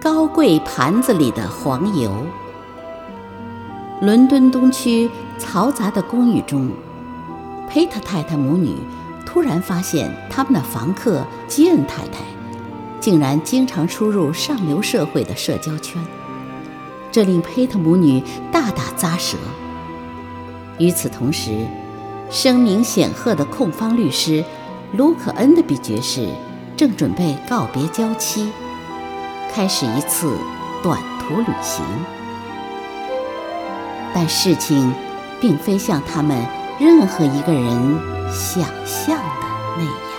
高贵盘子里的黄油。伦敦东区嘈杂的公寓中，佩特太太母女突然发现他们的房客基恩太太竟然经常出入上流社会的社交圈，这令佩特母女大打咂舌。与此同时，声名显赫的控方律师卢克·恩德比爵士正准备告别娇妻，开始一次短途旅行。但事情并非像他们任何一个人想象的那样。